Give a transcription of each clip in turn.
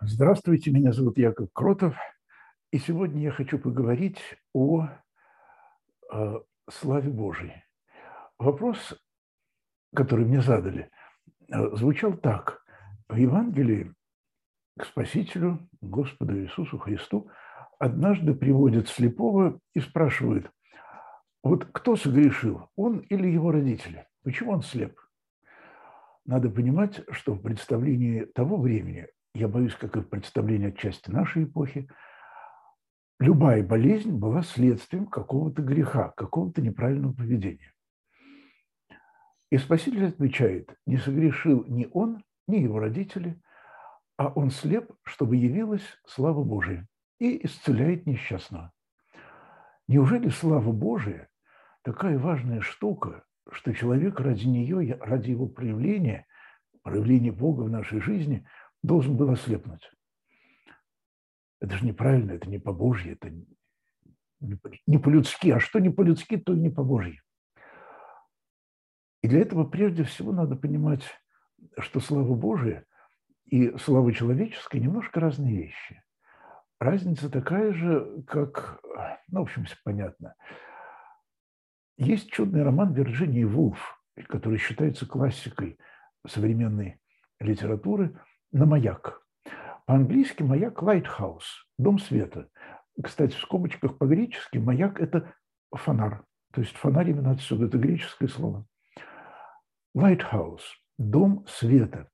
Здравствуйте, меня зовут Яков Кротов, и сегодня я хочу поговорить о славе Божьей. Вопрос, который мне задали, звучал так. В Евангелии к Спасителю, Господу Иисусу Христу, однажды приводят слепого и спрашивают, вот кто согрешил, он или его родители? Почему он слеп? Надо понимать, что в представлении того времени, я боюсь, как и в представлении отчасти нашей эпохи, любая болезнь была следствием какого-то греха, какого-то неправильного поведения. И Спаситель отвечает, не согрешил ни он, ни его родители, а он слеп, чтобы явилась слава Божия, и исцеляет несчастного. Неужели слава Божия такая важная штука, что человек ради нее, ради его проявления Бога в нашей жизни, должен был ослепнуть? Это же неправильно, это не по-божьи, это не по-людски. А что не по-людски, то и не по-божьи. И для этого прежде всего надо понимать, что слава Божия и слава человеческая немножко разные вещи. Разница такая же, как, ну, в общем, все понятно. Есть чудный роман Вирджинии Вулф, который считается классикой современной литературы, «На маяк». По-английски «маяк» – «lighthouse», «дом света». Кстати, в скобочках по-гречески «маяк» – это фонарь. То есть фонарь именно отсюда, это греческое слово. «Lighthouse» – «дом света».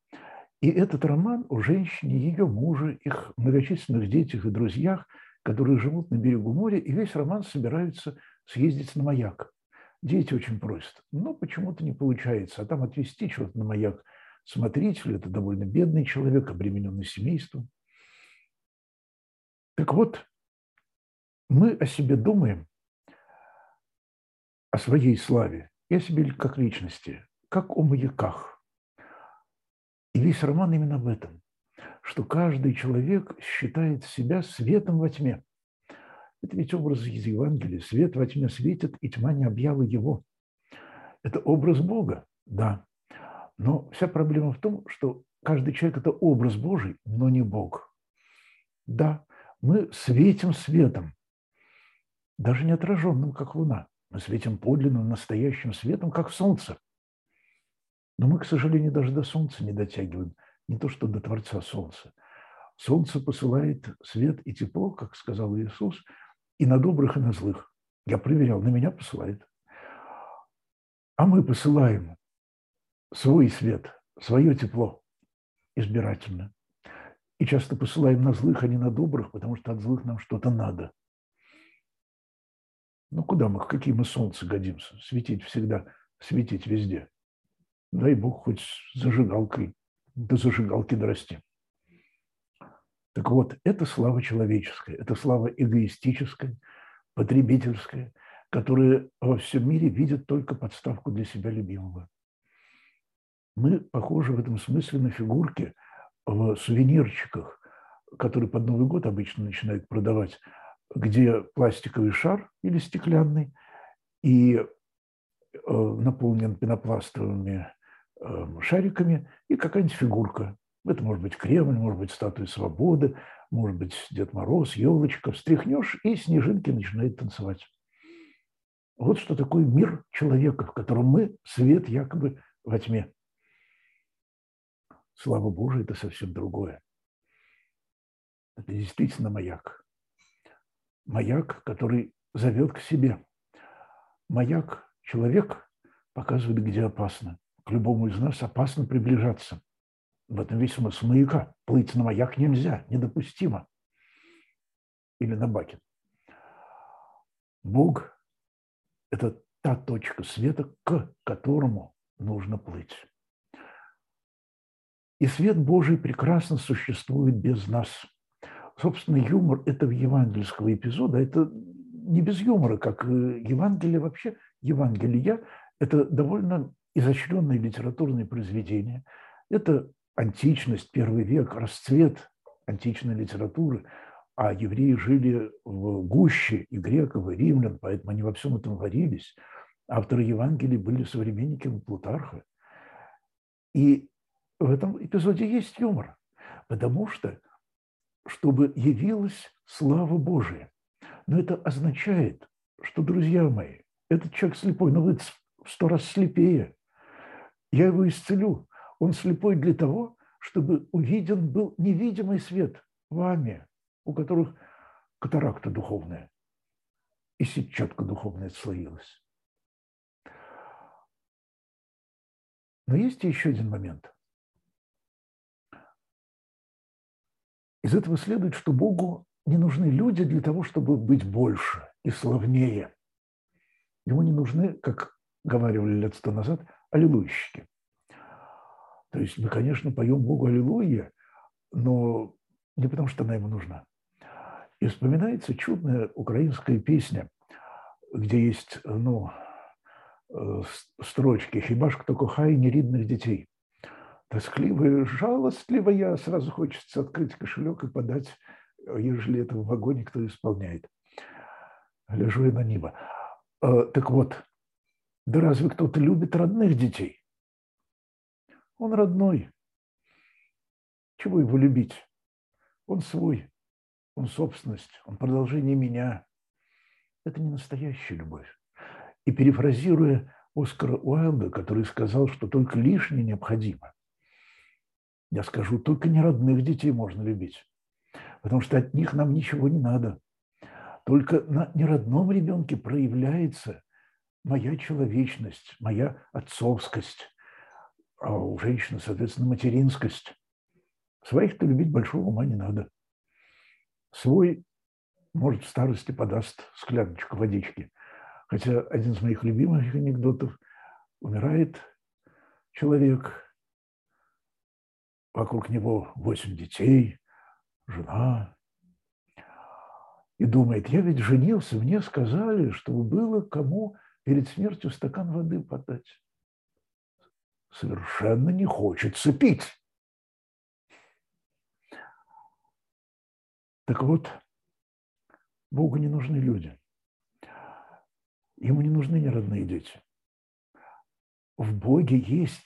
И этот роман о женщине, ее муже, их многочисленных детях и друзьях, которые живут на берегу моря, и весь роман собираются съездить на маяк. Дети очень просят, но почему-то не получается. А там отвезти чего-то на маяк смотритель – это довольно бедный человек, обремененный семейством. Так вот, мы о себе думаем, о своей славе, и о себе как личности, как о маяках. И весь роман именно об этом, что каждый человек считает себя светом во тьме. Это ведь образ из Евангелия. Свет во тьме светит, и тьма не объяла его. Это образ Бога, да. Но вся проблема в том, что каждый человек – это образ Божий, но не Бог. Да, мы светим светом, даже не отраженным, как луна. Мы светим подлинным, настоящим светом, как солнце. Но мы, к сожалению, даже до Солнца не дотягиваем, не то что до Творца Солнца. Солнце посылает свет и тепло, как сказал Иисус, и на добрых, и на злых. Я проверял, на меня посылает. А мы посылаем свой свет, свое тепло избирательно. И часто посылаем на злых, а не на добрых, потому что от злых нам что-то надо. Ну куда мы, какие мы солнце годимся? Светить всегда, светить везде. Дай Бог хоть зажигалкой, до зажигалки дорасти. Так вот, это слава человеческая, это слава эгоистическая, потребительская, которая во всем мире видит только подставку для себя любимого. Мы похожи в этом смысле на фигурки в сувенирчиках, которые под Новый год обычно начинают продавать, где пластиковый шар или стеклянный, и наполнен пенопластовыми шариками, и какая-нибудь фигурка. Это может быть Кремль, может быть статуя Свободы, может быть Дед Мороз, елочка. Встряхнешь, и снежинки начинают танцевать. Вот что такое мир человека, в котором мы свет якобы во тьме. Слава Божия – это совсем другое. Это действительно маяк. Маяк, который зовет к себе. Маяк человек показывает, где опасно. К любому из нас опасно приближаться. В этом весь смысл маяка. Плыть на маяк нельзя, недопустимо. Или на баке. Бог – это та точка света, к которому нужно плыть. И свет Божий прекрасно существует без нас. Собственно, юмор этого евангельского эпизода – это не без юмора, как Евангелие вообще. Евангелия – это довольно изощренные литературные произведения. Это античность, первый век, расцвет античной литературы, а евреи жили в гуще и греков, и римлян, поэтому они во всем этом варились. Авторы Евангелий были современниками Плутарха. И в этом эпизоде есть юмор, потому что чтобы явилась слава Божия. Но это означает, что, друзья мои, этот человек слепой, но вы в 100 раз слепее. Я его исцелю. Он слепой для того, чтобы увиден был невидимый свет вами, у которых катаракта духовная и сетчатка духовная отслоилась. Но есть еще один момент. Из этого следует, что Богу не нужны люди для того, чтобы быть больше и славнее. Ему не нужны, как говорили лет 100 назад, аллилуйщики. То есть мы, конечно, поем Богу аллилуйя, но не потому, что она ему нужна. И вспоминается чудная украинская песня, где есть, строчки «Хиба ж кто кохає нерідних детей». Тоскливая, жалостливая, сразу хочется открыть кошелек и подать, ежели это в вагоне кто исполняет. Гляжу я на небо. Так вот, да разве кто-то любит родных детей? Он родной. Чего его любить? Он свой, он собственность, он продолжение меня. Это не настоящая любовь. И перефразируя Оскара Уайльда, который сказал, что только лишнее необходимо, я скажу, только не родных детей можно любить, потому что от них нам ничего не надо. Только на неродном ребенке проявляется моя человечность, моя отцовскость, а у женщины, соответственно, материнскость. Своих-то любить большого ума не надо. Свой, может, в старости подаст скляночку водички. Хотя один из моих любимых анекдотов: умирает человек, вокруг него 8 детей, жена, и думает: я ведь женился, мне сказали, чтобы было кому перед смертью стакан воды подать. Совершенно не хочется пить. Так вот, Богу не нужны люди. Ему не нужны неродные дети. В Боге есть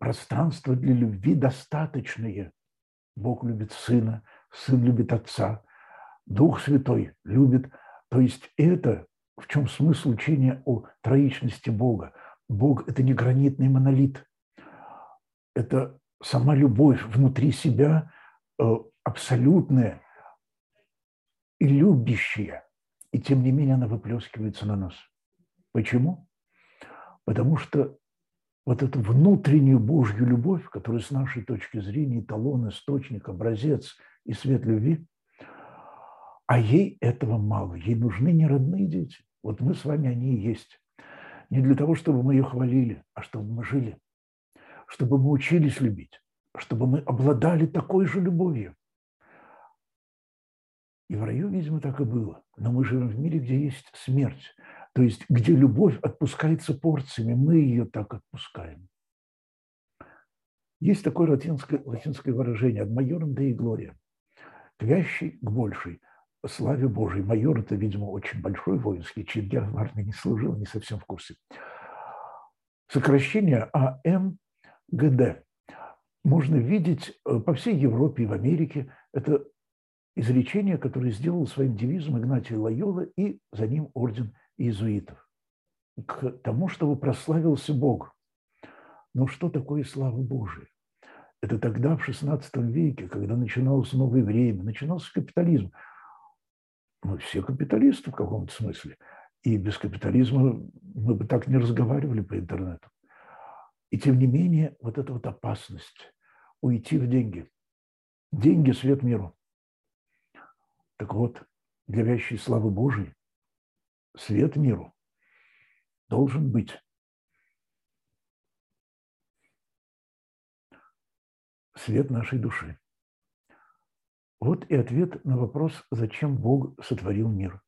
пространство для любви достаточное. Бог любит Сына, Сын любит Отца, Дух Святой любит. То есть это, в чем смысл учения о троичности Бога. Бог – это не гранитный монолит. Это сама любовь внутри себя, абсолютная и любящая. И тем не менее она выплескивается на нас. Почему? Потому что вот эту внутреннюю Божью любовь, которая с нашей точки зрения эталон, источник, образец и свет любви, а ей этого мало. Ей нужны неродные дети. Вот мы с вами, они и есть. Не для того, чтобы мы ее хвалили, а чтобы мы жили, чтобы мы учились любить, чтобы мы обладали такой же любовью. И в раю, видимо, так и было. Но мы живем в мире, где есть смерть. То есть, где любовь отпускается порциями, мы ее так отпускаем. Есть такое латинское выражение: «Ad majorem Dei gloria», к вящей, к большей славе Божией. Майор – это, видимо, очень большой воинский чин. Я в армии не служил, не совсем в курсе. Сокращение АМГД можно видеть по всей Европе и в Америке. Это изречение, которое сделал своим девизом Игнатий Лойола и за ним орден иезуитов. К тому, чтобы прославился Бог. Но что такое слава Божия? Это тогда, в XVI веке, когда начиналось новое время, начинался капитализм. Мы все капиталисты в каком-то смысле. И без капитализма мы бы так не разговаривали по интернету. И тем не менее, вот эта вот опасность уйти в деньги. Деньги – свет миру. Так вот, для вящей славы Божией свет миру должен быть свет нашей души. Вот и ответ на вопрос, зачем Бог сотворил мир.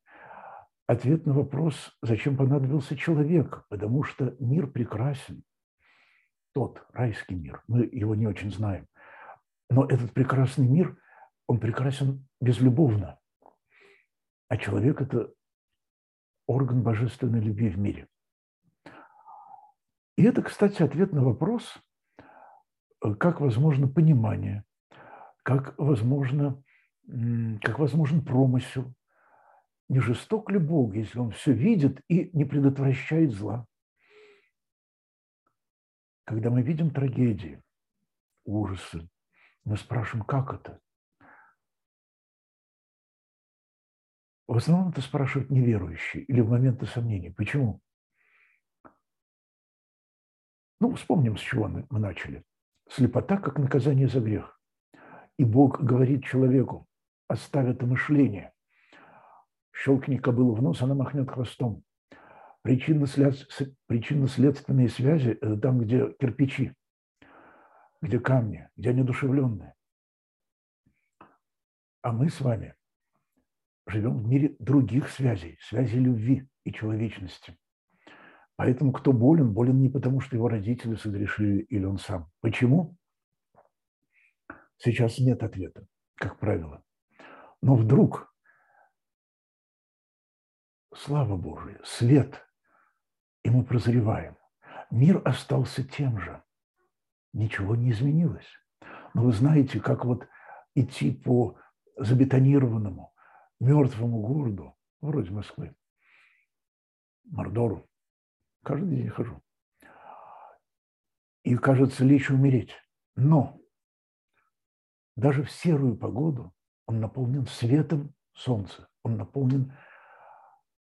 Ответ на вопрос, зачем понадобился человек, потому что мир прекрасен. Тот райский мир, мы его не очень знаем. Но этот прекрасный мир, он прекрасен безлюбовно. А человек – это орган божественной любви в мире. И это, кстати, ответ на вопрос, как возможно понимание, как возможен промысел. Не жесток ли Бог, если он все видит и не предотвращает зла? Когда мы видим трагедии, ужасы, мы спрашиваем, как это? В основном это спрашивают неверующие или в моменты сомнений. Почему? Ну, вспомним, с чего мы начали. Слепота как наказание за грех. И Бог говорит человеку: оставь это мышление. Щелкни кобылу в нос, она махнет хвостом. Причинно-следственные связи – это там, где кирпичи, где камни, где неодушевленные. А мы с вами живем в мире других связей, связей любви и человечности. Поэтому кто болен, болен не потому, что его родители согрешили или он сам. Почему? Сейчас нет ответа, как правило. Но вдруг, слава Божия, свет, и мы прозреваем. Мир остался тем же. Ничего не изменилось. Но вы знаете, как вот идти по забетонированному, мертвому городу, вроде Москвы, Мордору. Каждый день хожу. И, кажется, лечь умереть. Но даже в серую погоду он наполнен светом солнца. Он наполнен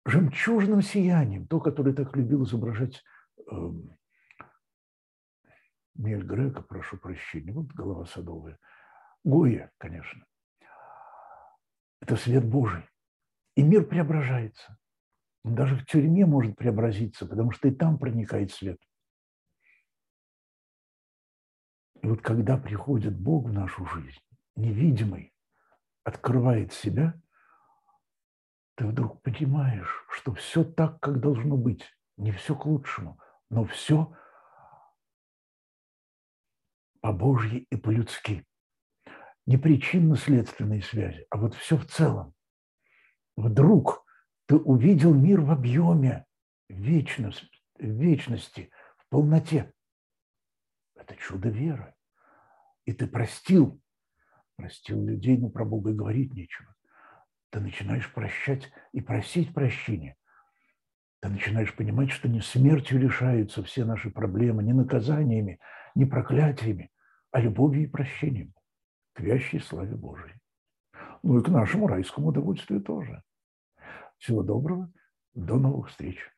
жемчужным сиянием, то, которое так любил изображать Эль Греко, прошу прощения, вот голова садовая, Гойя, конечно. Это свет Божий. И мир преображается. Он даже в тюрьме может преобразиться, потому что и там проникает свет. И вот когда приходит Бог в нашу жизнь, невидимый, открывает себя, ты вдруг понимаешь, что все так, как должно быть. Не все к лучшему, но все по-божьи и по-людски. Не причинно-следственные связи, а вот все в целом. Вдруг ты увидел мир в объеме, в вечности, в полноте. Это чудо веры. И ты простил людей, но про Бога и говорить нечего. Ты начинаешь прощать и просить прощения. Ты начинаешь понимать, что не смертью решаются все наши проблемы, не наказаниями, не проклятиями, а любовью и прощением к вящей славе Божией. Ну и к нашему райскому удовольствию тоже. Всего доброго, до новых встреч.